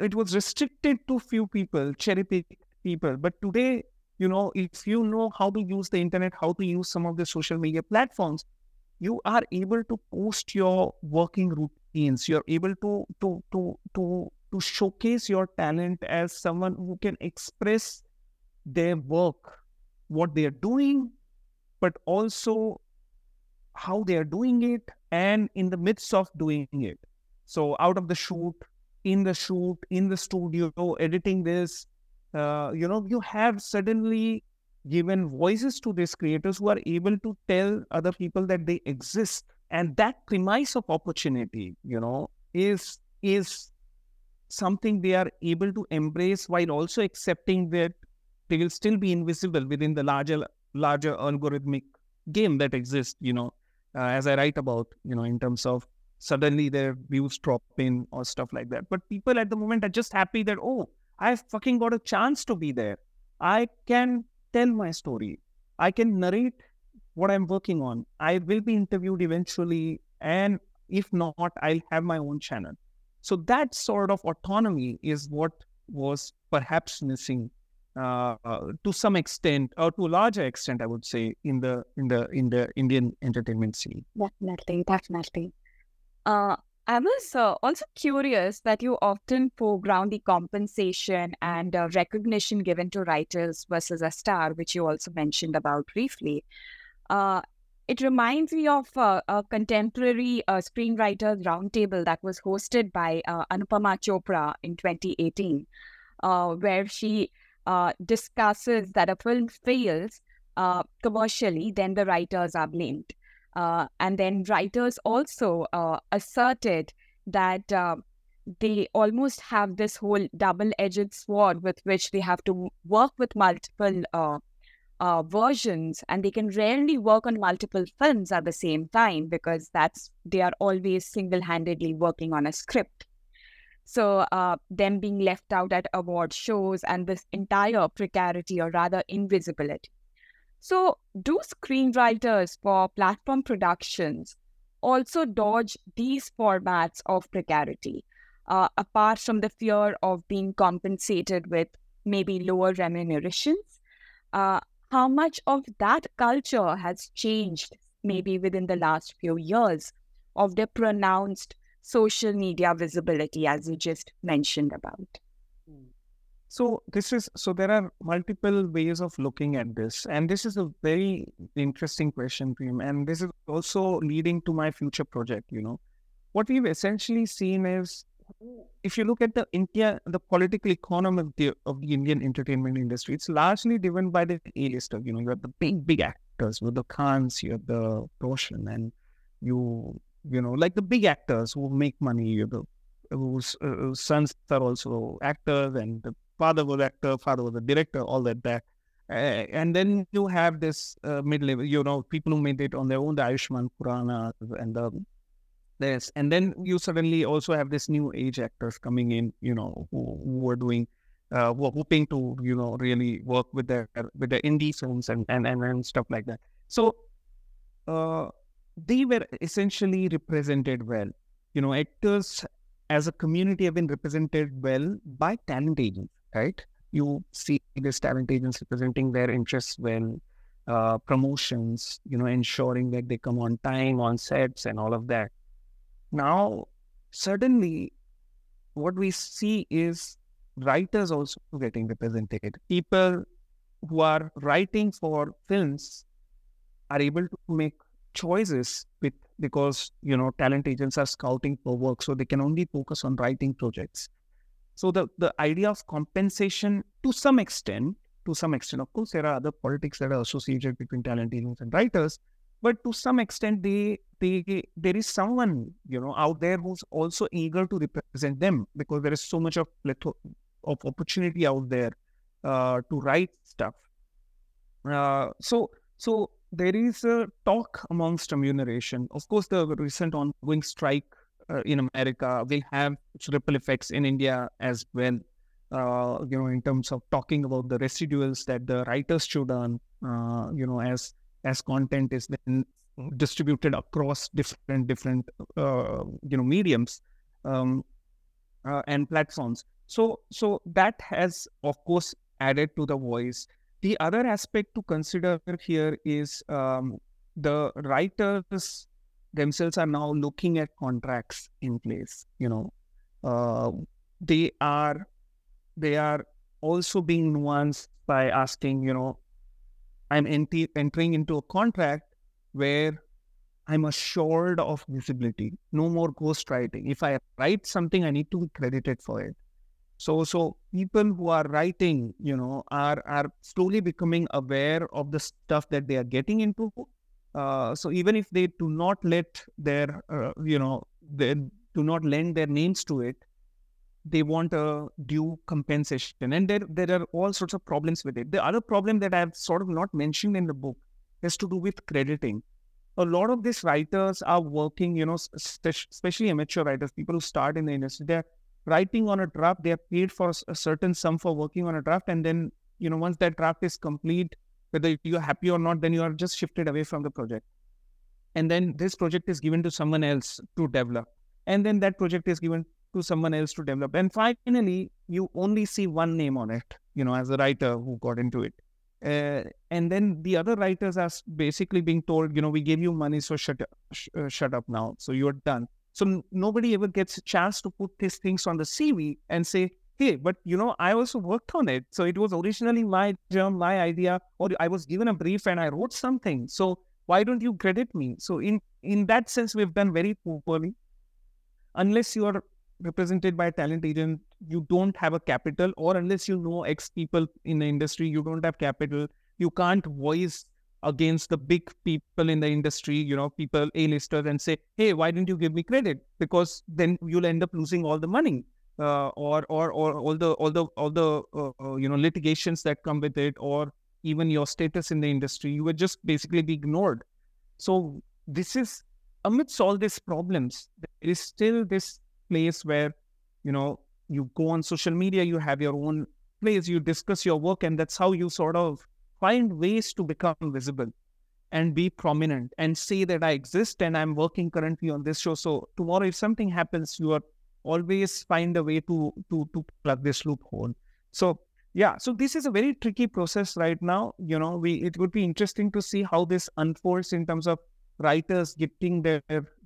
it was restricted to few people, cherry-picked people. But today, if you know how to use the internet, how to use some of the social media platforms, you are able to post your working routines. You're able to showcase your talent as someone who can express their work, what they are doing, but also how they are doing it and in the midst of doing it. So out of the shoot, in the studio, editing this, you have suddenly given voices to these creators who are able to tell other people that they exist. And that premise of opportunity, is something they are able to embrace while also accepting that they will still be invisible within the larger algorithmic game that exists, as I write about, in terms of suddenly their views drop in or stuff like that. But people at the moment are just happy that, oh, I fucking got a chance to be there. I can tell my story. I can narrate what I'm working on. I will be interviewed eventually, and if not, I'll have my own channel. So that sort of autonomy is what was perhaps missing to some extent, or to a larger extent, I would say, in the Indian entertainment scene. Definitely. I was also curious that you often foreground the compensation and recognition given to writers versus a star, which you also mentioned about briefly. It reminds me of a contemporary screenwriters roundtable that was hosted by Anupama Chopra in 2018, where she discusses that a film fails commercially, then the writers are blamed. And then writers also asserted that they almost have this whole double-edged sword with which they have to work with multiple versions, and they can rarely work on multiple films at the same time because they are always single-handedly working on a script. So them being left out at award shows and this entire precarity, or rather invisibility. So do screenwriters for platform productions also dodge these formats of precarity, apart from the fear of being compensated with maybe lower remunerations? how much of that culture has changed maybe within the last few years of their pronounced social media visibility, as you just mentioned about? So there are multiple ways of looking at this. And this is a very interesting question, Priyam. And this is also leading to my future project, you know. What we've essentially seen is, if you look at the political economy of the Indian entertainment industry, it's largely driven by the A-lister. You know, you have the big actors with the Khans, you have the Roshan, and you know, like the big actors who make money, you know, whose sons are also actors, and the father was actor, father was a director, all that. And then you have this mid-level, you know, people who made it on their own, the Ayushman Khurrana and this. And then you suddenly also have this new age actors coming in, you know, who are doing, who are hoping to, you know, really work with their indie films and stuff like that. So they were essentially represented well. You know, actors as a community have been represented well by talent agents, right? You see these talent agents representing their interests well, promotions, you know, ensuring that they come on time, on sets and all of that. Now, suddenly, what we see is writers also getting represented. People who are writing for films are able to make choices because, you know, talent agents are scouting for work, so they can only focus on writing projects. So the idea of compensation, to some extent, of course, there are other politics that are associated between talent agents and writers, but to some extent, there is someone, you know, out there who's also eager to represent them, because there is so much of opportunity out there to write stuff. So there is a talk amongst remuneration. Of course, the recent ongoing strike in America will have its ripple effects in India as well. You know, in terms of talking about the residuals that the writers should earn, you know, as content is then distributed across different you know, mediums and platforms. So that has, of course, added to the voice. The other aspect to consider here is the writers themselves are now looking at contracts in place. You know, they are also being nuanced by asking, you know, I'm entering into a contract where I'm assured of visibility. No more ghostwriting. If I write something, I need to be credited for it. So people who are writing, you know, are slowly becoming aware of the stuff that they are getting into. So even if they do not let their, you know, they do not lend their names to it, they want a due compensation. And there are all sorts of problems with it. The other problem that I've sort of not mentioned in the book has to do with crediting. A lot of these writers are working, you know, especially amateur writers, people who start in the industry, they're writing on a draft, they are paid for a certain sum for working on a draft. And then, you know, once that draft is complete, whether you're happy or not, then you are just shifted away from the project. And then this project is given to someone else to develop. And then that project is given to someone else to develop. And finally, you only see one name on it, you know, as a writer who got into it. And then the other writers are basically being told, you know, we gave you money, so shut up now. So you're done. So nobody ever gets a chance to put these things on the CV and say, hey, but, you know, I also worked on it. So it was originally my germ, my idea, or I was given a brief and I wrote something. So why don't you credit me? So in that sense, we've done very poorly. Unless you are represented by a talent agent, you don't have a capital, or unless you know X people in the industry, you don't have capital. You can't voice against the big people in the industry, you know, people, A-listers, and say, hey, why didn't you give me credit? Because then you'll end up losing all the money or all the you know, litigations that come with it, or even your status in the industry. You would just basically be ignored. So this is, amidst all these problems, there is still this place where, you know, you go on social media, you have your own place, you discuss your work, and that's how you sort of find ways to become visible and be prominent and say that I exist and I'm working currently on this show. So tomorrow, if something happens, you are always find a way to plug this loophole. So Yeah, so this is a very tricky process right now. You know, it would be interesting to see how this unfolds in terms of writers getting their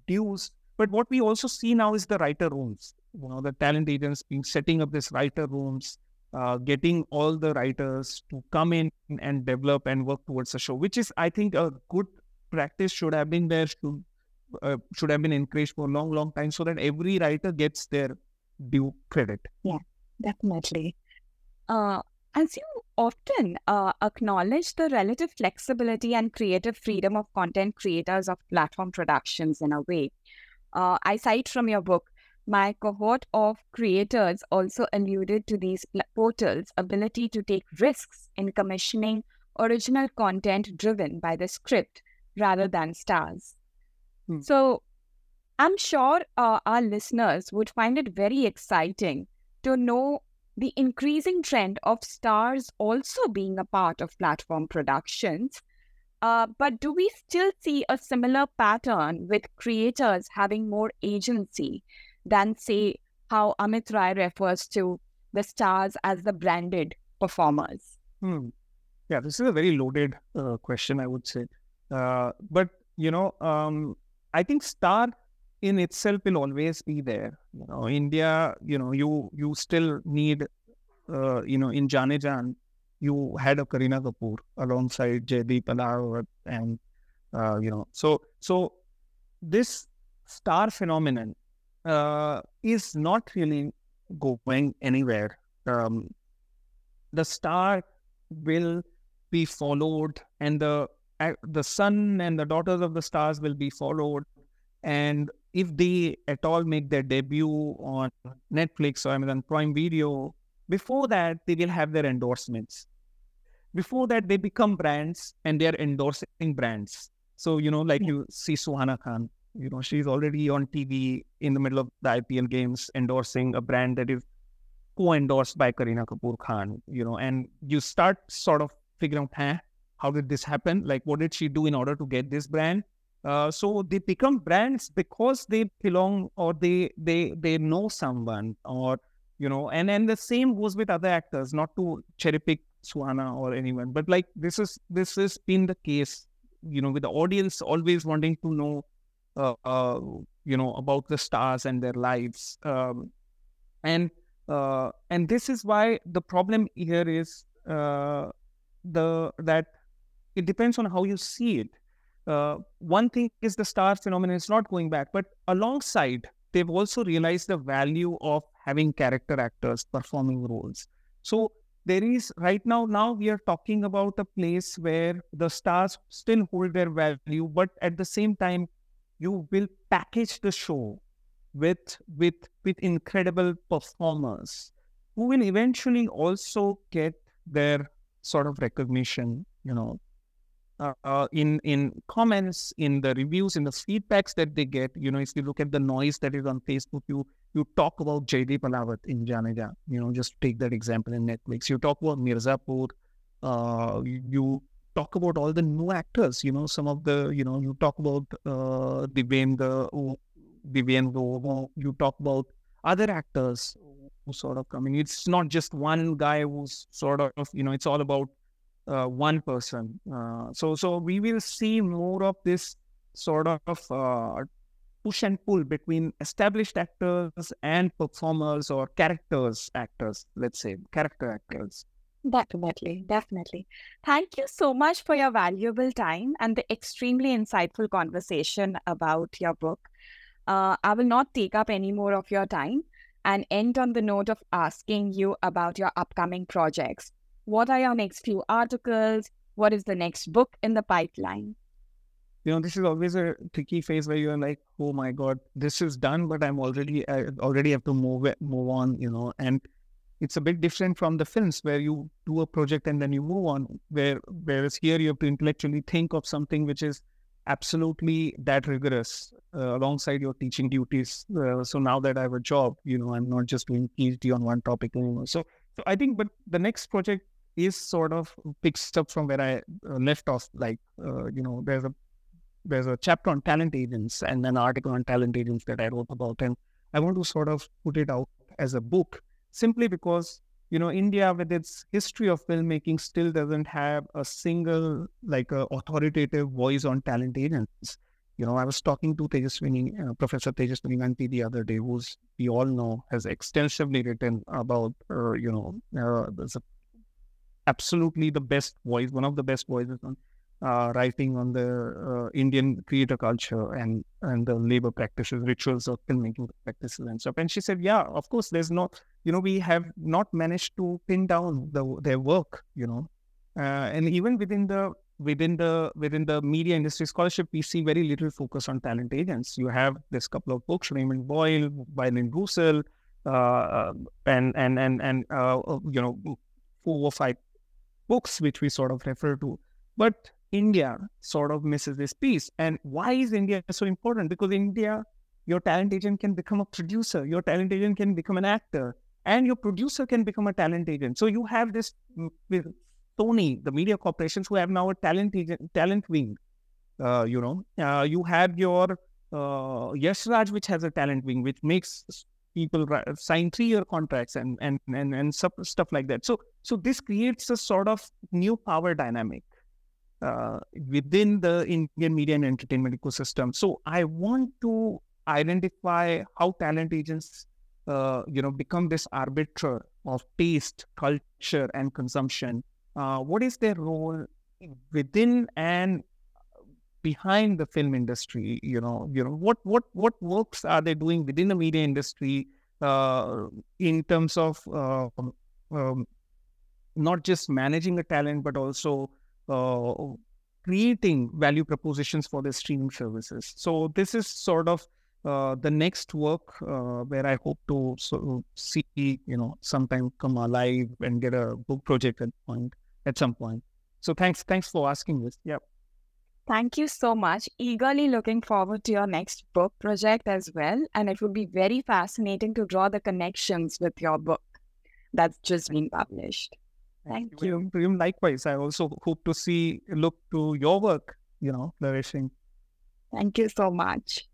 dues. But what we also see now is the writer rooms. You know, the talent agents being setting up these writer rooms, getting all the writers to come in and develop and work towards a show, which is, I think, a good practice should have been there, should have been encouraged for a long, long time, so that every writer gets their due credit. Yeah, definitely. As you often acknowledge the relative flexibility and creative freedom of content creators of platform productions in a way. I cite from your book, my cohort of creators also alluded to these portals' ability to take risks in commissioning original content driven by the script rather than stars. So I'm sure our listeners would find it very exciting to know the increasing trend of stars also being a part of platform productions. But do we still see a similar pattern with creators having more agency than, say, how Amit Rai refers to the stars as the branded performers? Yeah, this is a very loaded question, I would say. But, you know, I think star in itself will always be there. You know, India, you know, you still need, you know, in Jaane Jaan, you had a Kareena Kapoor alongside Jaideep Alawat, and, you know, so this star phenomenon is not really going anywhere. The star will be followed, and the son and the daughters of the stars will be followed. And if they at all make their debut on Netflix or Amazon Prime Video, before that, they will have their endorsements. Before that, they become brands and they are endorsing brands. So, you know, like you see Suhana Khan, you know, she's already on TV in the middle of the IPL games endorsing a brand that is co-endorsed by Kareena Kapoor Khan, you know, and you start sort of figuring out, how did this happen? Like, what did she do in order to get this brand? So they become brands because they belong, or they know someone, or, you know, and the same goes with other actors, not to cherry pick Suhana or anyone, but like this has been the case, you know, with the audience always wanting to know, you know, about the stars and their lives. And this is why the problem here is, that it depends on how you see it. One thing is the star phenomenon is not going back, but alongside, they've also realized the value of having character actors performing roles. So there is right now we are talking about a place where the stars still hold their value, but at the same time, you will package the show with incredible performers who will eventually also get their sort of recognition, you know, in comments, in the reviews, in the feedbacks that they get. You know, if you look at the noise that is on Facebook, you talk about Jaideep Alawat in Jaane Jaan, you know, just take that example in Netflix. You talk about Mirzapur, you talk about all the new actors, you know, some of the, you know, you talk about Divendra, you talk about other actors who sort of come in. It's not just one guy who's sort of, you know, it's all about one person. So we will see more of this sort of push and pull between established actors and performers, or character actors. Definitely. Thank you so much for your valuable time and the extremely insightful conversation about your book. I will not take up any more of your time and end on the note of asking you about your upcoming projects. What are your next few articles? What is the next book in the pipeline? You know, this is always a tricky phase where you're like, oh my God, this is done, but I already have to move on, you know. And it's a bit different from the films where you do a project and then you move on, whereas here you have to intellectually think of something which is absolutely that rigorous alongside your teaching duties. So now that I have a job, you know, I'm not just doing PhD on one topic anymore. So I think, but the next project is sort of picks up from where I left off. Like, you know, there's a chapter on talent agents and an article on talent agents that I wrote about, and I want to sort of put it out as a book, simply because you know, India with its history of filmmaking still doesn't have a single authoritative voice on talent agents. You know, I was talking to Tejaswini, Professor Tejaswini Ganti the other day, who we all know has extensively written about, there's absolutely the best voice, one of the best voices on writing on the Indian creator culture and the labor practices, rituals of filmmaking practices and stuff. And she said, yeah, of course, there's not, we have not managed to pin down their work, and even within the media industry scholarship, we see very little focus on talent agents. You have this couple of books, Raymond Boyle, Byron Russell, and 4 or 5 books, which we sort of refer to. But India sort of misses this piece. And why is India so important? Because in India, your talent agent can become a producer, your talent agent can become an actor, and your producer can become a talent agent. So you have this with Sony, the media corporations, who have now a talent wing. You have your Yash Raj, which has a talent wing, which makes people sign 3-year contracts and stuff like that. So this creates a sort of new power dynamic within the Indian media and entertainment ecosystem. So I want to identify how talent agents become this arbiter of taste, culture, and consumption. What is their role within and behind the film industry? What works are they doing within the media industry in terms of not just managing a talent, but also creating value propositions for their streaming services. So this is sort of the next work where I hope to sort of see, sometime come alive and get a book project at some point. So thanks for asking this. Yep. Thank you so much. Eagerly looking forward to your next book project as well. And it would be very fascinating to draw the connections with your book that's just been published. Thank you. Priyam, likewise, I also hope to look to your work, flourishing. Thank you so much.